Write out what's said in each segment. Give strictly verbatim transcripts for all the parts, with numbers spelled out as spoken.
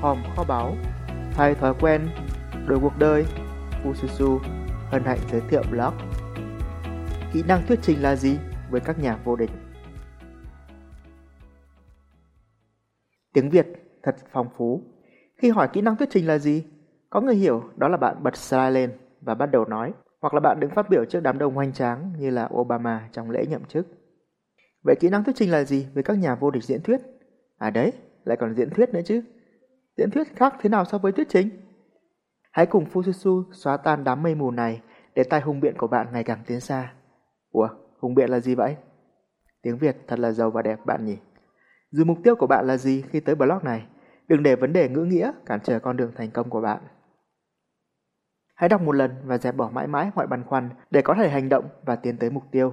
hòm kho báu hay thói quen đổi cuộc đời. Fususu hân hạnh giới thiệu blog Kỹ năng thuyết trình là gì với các nhà vô địch. Tiếng Việt thật phong phú. Khi hỏi kỹ năng thuyết trình là gì, có người hiểu đó là bạn bật slide lên và bắt đầu nói, hoặc là bạn đứng phát biểu trước đám đông hoành tráng như là Obama trong lễ nhậm chức. Vậy kỹ năng thuyết trình là gì với các nhà vô địch diễn thuyết? À đấy, lại còn diễn thuyết nữa chứ. Diễn thuyết khác thế nào so với thuyết trình? Hãy cùng Fususu xóa tan đám mây mù này để tai hùng biện của bạn ngày càng tiến xa. Ủa, hùng biện là gì vậy? Tiếng Việt thật là giàu và đẹp bạn nhỉ. Dù mục tiêu của bạn là gì khi tới blog này, đừng để vấn đề ngữ nghĩa cản trở con đường thành công của bạn. Hãy đọc một lần và dẹp bỏ mãi mãi mọi băn khoăn để có thể hành động và tiến tới mục tiêu.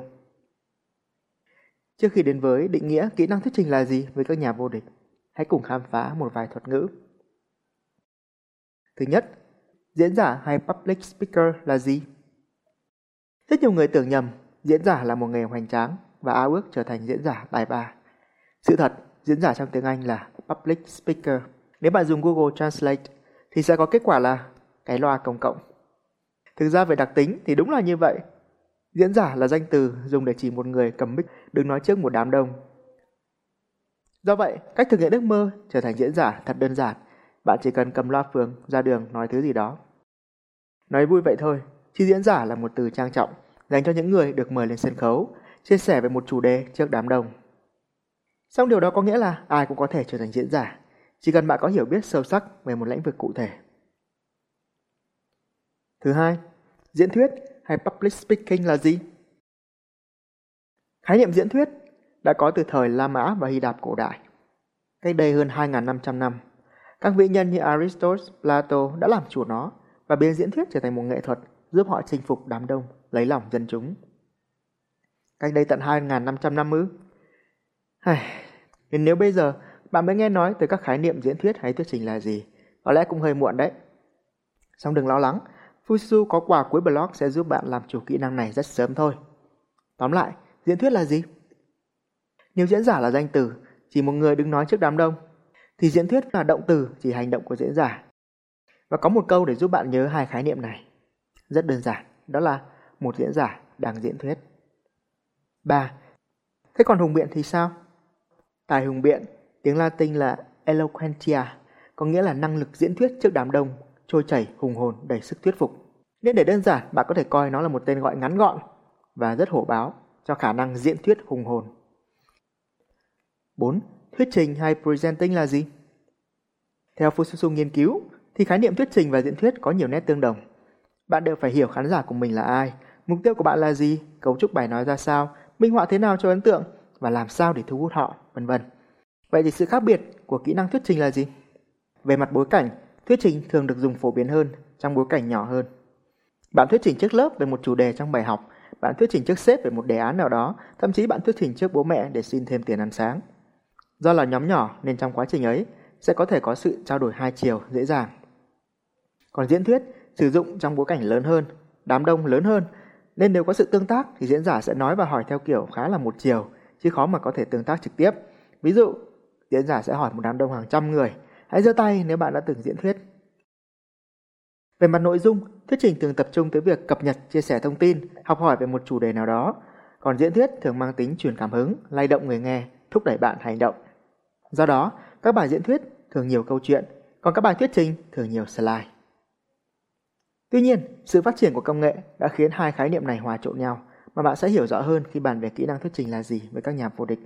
Trước khi đến với định nghĩa kỹ năng thuyết trình là gì với các nhà vô địch, hãy cùng khám phá một vài thuật ngữ. Thứ nhất, diễn giả hay public speaker là gì? Rất nhiều người tưởng nhầm diễn giả là một nghề hoành tráng và ao ước trở thành diễn giả tài ba. Sự thật, diễn giả trong tiếng Anh là public speaker. Nếu bạn dùng Google Translate thì sẽ có kết quả là cái loa công cộng. Thực ra về đặc tính thì đúng là như vậy. Diễn giả là danh từ dùng để chỉ một người cầm mic đứng nói trước một đám đông. Do vậy, cách thực hiện ước mơ trở thành diễn giả thật đơn giản. Bạn chỉ cần cầm loa phường ra đường nói thứ gì đó. Nói vui vậy thôi, chứ diễn giả là một từ trang trọng dành cho những người được mời lên sân khấu chia sẻ về một chủ đề trước đám đông. Song điều đó có nghĩa là ai cũng có thể trở thành diễn giả, chỉ cần bạn có hiểu biết sâu sắc về một lĩnh vực cụ thể. Thứ hai, diễn thuyết hay public speaking là gì? Khái niệm diễn thuyết đã có từ thời La Mã và Hy Lạp cổ đại. Cách đây hơn hai nghìn năm trăm năm, các vĩ nhân như Aristotle, Plato đã làm chủ nó và biến diễn thuyết trở thành một nghệ thuật giúp họ chinh phục đám đông, lấy lòng dân chúng. Cách đây tận hai nghìn năm trăm năm mươi. Nên nếu bây giờ bạn mới nghe nói tới các khái niệm diễn thuyết hay thuyết trình là gì, có lẽ cũng hơi muộn đấy. Song đừng lo lắng, Fususu có quà cuối blog sẽ giúp bạn làm chủ kỹ năng này rất sớm thôi. Tóm lại, diễn thuyết là gì? Nếu diễn giả là danh từ, chỉ một người đứng nói trước đám đông, thì diễn thuyết là động từ chỉ hành động của diễn giả. Và có một câu để giúp bạn nhớ hai khái niệm này. Rất đơn giản, đó là một diễn giả đang diễn thuyết. ba. Thế còn hùng biện thì sao? Tài hùng biện, tiếng Latin là eloquentia, có nghĩa là năng lực diễn thuyết trước đám đông, trôi chảy, hùng hồn, đầy sức thuyết phục. Nên để đơn giản, bạn có thể coi nó là một tên gọi ngắn gọn và rất hổ báo cho khả năng diễn thuyết hùng hồn. bốn. Thuyết trình hay presenting là gì? Theo Fususu nghiên cứu, thì khái niệm thuyết trình và diễn thuyết có nhiều nét tương đồng. Bạn đều phải hiểu khán giả của mình là ai, mục tiêu của bạn là gì, cấu trúc bài nói ra sao, minh họa thế nào cho ấn tượng và làm sao để thu hút họ, vân vân. Vậy thì sự khác biệt của kỹ năng thuyết trình là gì? Về mặt bối cảnh, thuyết trình thường được dùng phổ biến hơn trong bối cảnh nhỏ hơn. Bạn thuyết trình trước lớp về một chủ đề trong bài học, bạn thuyết trình trước sếp về một đề án nào đó, thậm chí bạn thuyết trình trước bố mẹ để xin thêm tiền ăn sáng. Do là nhóm nhỏ nên trong quá trình ấy sẽ có thể có sự trao đổi hai chiều dễ dàng. Còn diễn thuyết sử dụng trong bối cảnh lớn hơn, đám đông lớn hơn, nên nếu có sự tương tác thì diễn giả sẽ nói và hỏi theo kiểu khá là một chiều, chứ khó mà có thể tương tác trực tiếp. Ví dụ, diễn giả sẽ hỏi một đám đông hàng trăm người, hãy giơ tay nếu bạn đã từng diễn thuyết. Về mặt nội dung, thuyết trình thường tập trung tới việc cập nhật, chia sẻ thông tin, học hỏi về một chủ đề nào đó. Còn diễn thuyết thường mang tính truyền cảm hứng, lay động người nghe, thúc đẩy bạn hành động. Do đó, các bài diễn thuyết thường nhiều câu chuyện, còn các bài thuyết trình thường nhiều slide. Tuy nhiên, sự phát triển của công nghệ đã khiến hai khái niệm này hòa trộn nhau, mà bạn sẽ hiểu rõ hơn khi bàn về kỹ năng thuyết trình là gì với các nhà vô địch.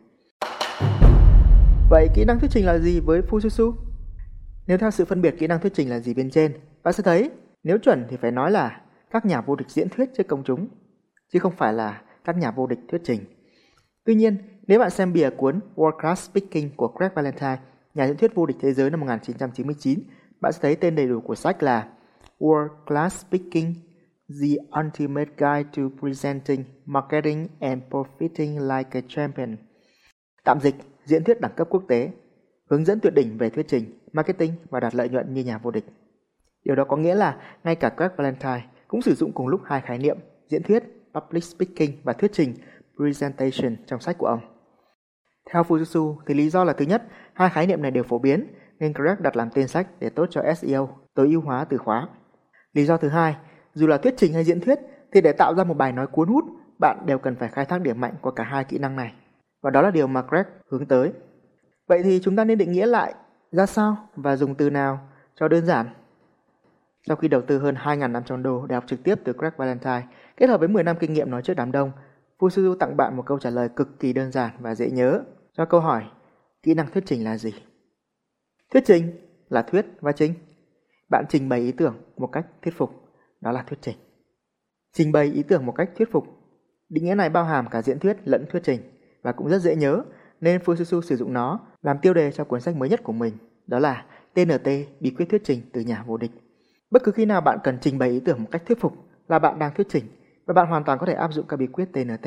Vậy kỹ năng thuyết trình là gì với Fususu? Nếu theo sự phân biệt kỹ năng thuyết trình là gì bên trên, bạn sẽ thấy nếu chuẩn thì phải nói là các nhà vô địch diễn thuyết trước công chúng, chứ không phải là các nhà vô địch thuyết trình. Tuy nhiên, nếu bạn xem bìa cuốn World Class Speaking của Craig Valentine, nhà diễn thuyết vô địch thế giới năm một nghìn chín trăm chín mươi chín, bạn sẽ thấy tên đầy đủ của sách là World Class Speaking, The Ultimate Guide to Presenting, Marketing and Profiting Like a Champion. Tạm dịch, diễn thuyết đẳng cấp quốc tế, hướng dẫn tuyệt đỉnh về thuyết trình, marketing và đạt lợi nhuận như nhà vô địch. Điều đó có nghĩa là ngay cả Craig Valentine cũng sử dụng cùng lúc hai khái niệm diễn thuyết, public speaking và thuyết trình, presentation trong sách của ông. Theo Fususu thì lý do là thứ nhất, hai khái niệm này đều phổ biến nên Craig đặt làm tên sách để tốt cho S E O, tối ưu hóa từ khóa. Lý do thứ hai, dù là thuyết trình hay diễn thuyết thì để tạo ra một bài nói cuốn hút, bạn đều cần phải khai thác điểm mạnh của cả hai kỹ năng này. Và đó là điều mà Craig hướng tới. Vậy thì chúng ta nên định nghĩa lại ra sao và dùng từ nào cho đơn giản? Sau khi đầu tư hơn hai nghìn năm trăm đô để học trực tiếp từ Craig Valentine, kết hợp với mười năm kinh nghiệm nói trước đám đông, Fususu tặng bạn một câu trả lời cực kỳ đơn giản và dễ nhớ cho câu hỏi kỹ năng thuyết trình là gì? Thuyết trình là thuyết và trình. Bạn trình bày ý tưởng một cách thuyết phục, đó là thuyết trình. Trình bày ý tưởng một cách thuyết phục. Định nghĩa này bao hàm cả diễn thuyết lẫn thuyết trình và cũng rất dễ nhớ, nên Fususu sử dụng nó làm tiêu đề cho cuốn sách mới nhất của mình, đó là T N T, bí quyết thuyết trình từ nhà vô địch. Bất cứ khi nào bạn cần trình bày ý tưởng một cách thuyết phục là bạn đang thuyết trình, và bạn hoàn toàn có thể áp dụng các bí quyết T N T.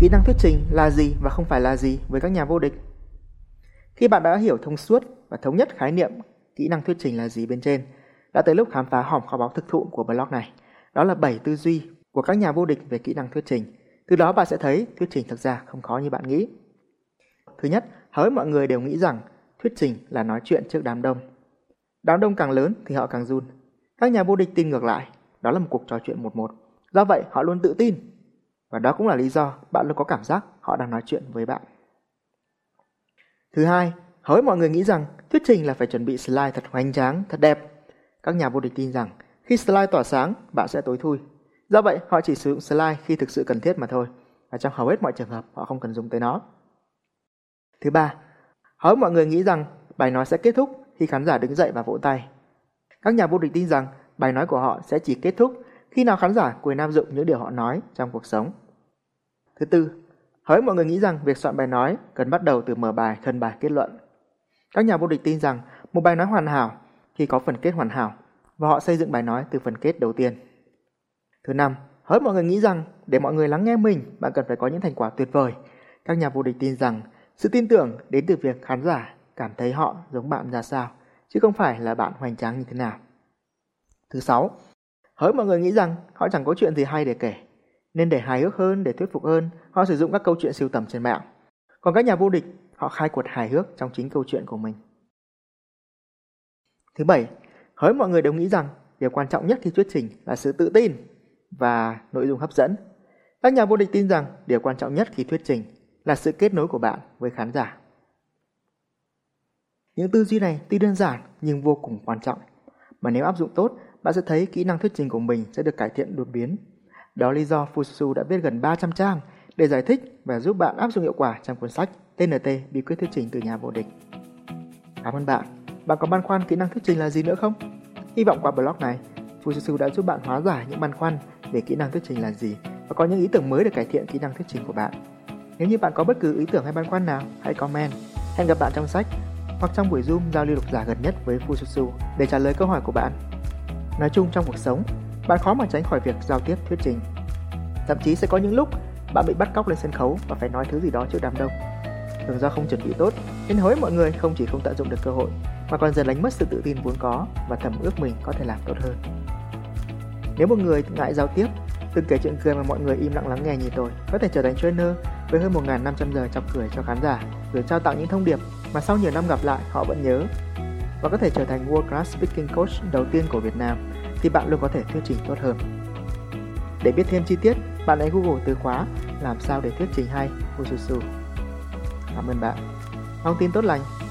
Kỹ năng thuyết trình là gì và không phải là gì với các nhà vô địch? Khi bạn đã hiểu thông suốt và thống nhất khái niệm kỹ năng thuyết trình là gì bên trên, đã tới lúc khám phá hòm kho báu thực thụ của blog này, đó là bảy tư duy của các nhà vô địch về kỹ năng thuyết trình. Từ đó bạn sẽ thấy thuyết trình thực ra không khó như bạn nghĩ. Thứ nhất, hầu hết mọi người đều nghĩ rằng thuyết trình là nói chuyện trước đám đông. Đám đông càng lớn thì họ càng run. Các nhà vô địch tin ngược lại, đó là một cuộc trò chuyện một một. Do vậy họ luôn tự tin. Và đó cũng là lý do bạn luôn có cảm giác họ đang nói chuyện với bạn. Thứ hai, hầu hết mọi người nghĩ rằng thuyết trình là phải chuẩn bị slide thật hoành tráng, thật đẹp. Các nhà vô địch tin rằng khi slide tỏa sáng, bạn sẽ tối thui. Do vậy họ chỉ sử dụng slide khi thực sự cần thiết mà thôi. Và trong hầu hết mọi trường hợp họ không cần dùng tới nó. Thứ ba, hầu hết mọi người nghĩ rằng bài nói sẽ kết thúc khi khán giả đứng dậy và vỗ tay. Các nhà vô địch tin rằng bài nói của họ sẽ chỉ kết thúc khi nào khán giả quyền áp dụng những điều họ nói trong cuộc sống. Thứ tư, hầu hết mọi người nghĩ rằng việc soạn bài nói cần bắt đầu từ mở bài, thân bài, kết luận. Các nhà vô địch tin rằng một bài nói hoàn hảo khi có phần kết hoàn hảo, và họ xây dựng bài nói từ phần kết đầu tiên. Thứ năm, hầu hết mọi người nghĩ rằng để mọi người lắng nghe mình, bạn cần phải có những thành quả tuyệt vời. Các nhà vô địch tin rằng sự tin tưởng đến từ việc khán giả cảm thấy họ giống bạn ra sao, chứ không phải là bạn hoành tráng như thế nào. Thứ sáu, hầu hết mọi người nghĩ rằng họ chẳng có chuyện gì hay để kể, nên để hài hước hơn, để thuyết phục hơn, họ sử dụng các câu chuyện sưu tầm trên mạng. Còn các nhà vô địch, họ khai quật hài hước trong chính câu chuyện của mình. Thứ bảy, hầu hết mọi người đều nghĩ rằng điều quan trọng nhất khi thuyết trình là sự tự tin và nội dung hấp dẫn. Các nhà vô địch tin rằng điều quan trọng nhất khi thuyết trình là sự kết nối của bạn với khán giả. Những tư duy này tuy đơn giản nhưng vô cùng quan trọng, mà nếu áp dụng tốt, bạn sẽ thấy kỹ năng thuyết trình của mình sẽ được cải thiện đột biến. Đó là lý do Fususu đã viết gần ba trăm trang để giải thích và giúp bạn áp dụng hiệu quả trong cuốn sách T N T, bí quyết thuyết trình từ nhà vô địch. Cảm ơn bạn. Bạn có băn khoăn kỹ năng thuyết trình là gì nữa không? Hy vọng qua blog này, Fususu đã giúp bạn hóa giải những băn khoăn về kỹ năng thuyết trình là gì và có những ý tưởng mới để cải thiện kỹ năng thuyết trình của bạn. Nếu như bạn có bất cứ ý tưởng hay băn khoăn nào, hãy comment. Hẹn gặp bạn trong sách hoặc trong buổi Zoom giao lưu độc giả gần nhất với Fususu để trả lời câu hỏi của bạn. Nói chung trong cuộc sống, bạn khó mà tránh khỏi việc giao tiếp thuyết trình. Thậm chí sẽ có những lúc bạn bị bắt cóc lên sân khấu và phải nói thứ gì đó trước đám đông. Thường do không chuẩn bị tốt nên hối mọi người không chỉ không tận dụng được cơ hội mà còn dần đánh mất sự tự tin vốn có và thầm ước mình có thể làm tốt hơn. Nếu một người ngại giao tiếp, từng kể chuyện cười mà mọi người im lặng lắng nghe như tôi, có thể trở thành trainer với hơn một nghìn năm trăm giờ chọc cười cho khán giả, rồi trao tặng những thông điệp mà sau nhiều năm gặp lại họ vẫn nhớ, và có thể trở thành World Class Speaking Coach đầu tiên của Việt Nam, thì bạn luôn có thể thuyết trình tốt hơn. Để biết thêm chi tiết, bạn hãy Google từ khóa làm sao để thuyết trình hay Fususu. Cảm ơn bạn. Thông tin tốt lành.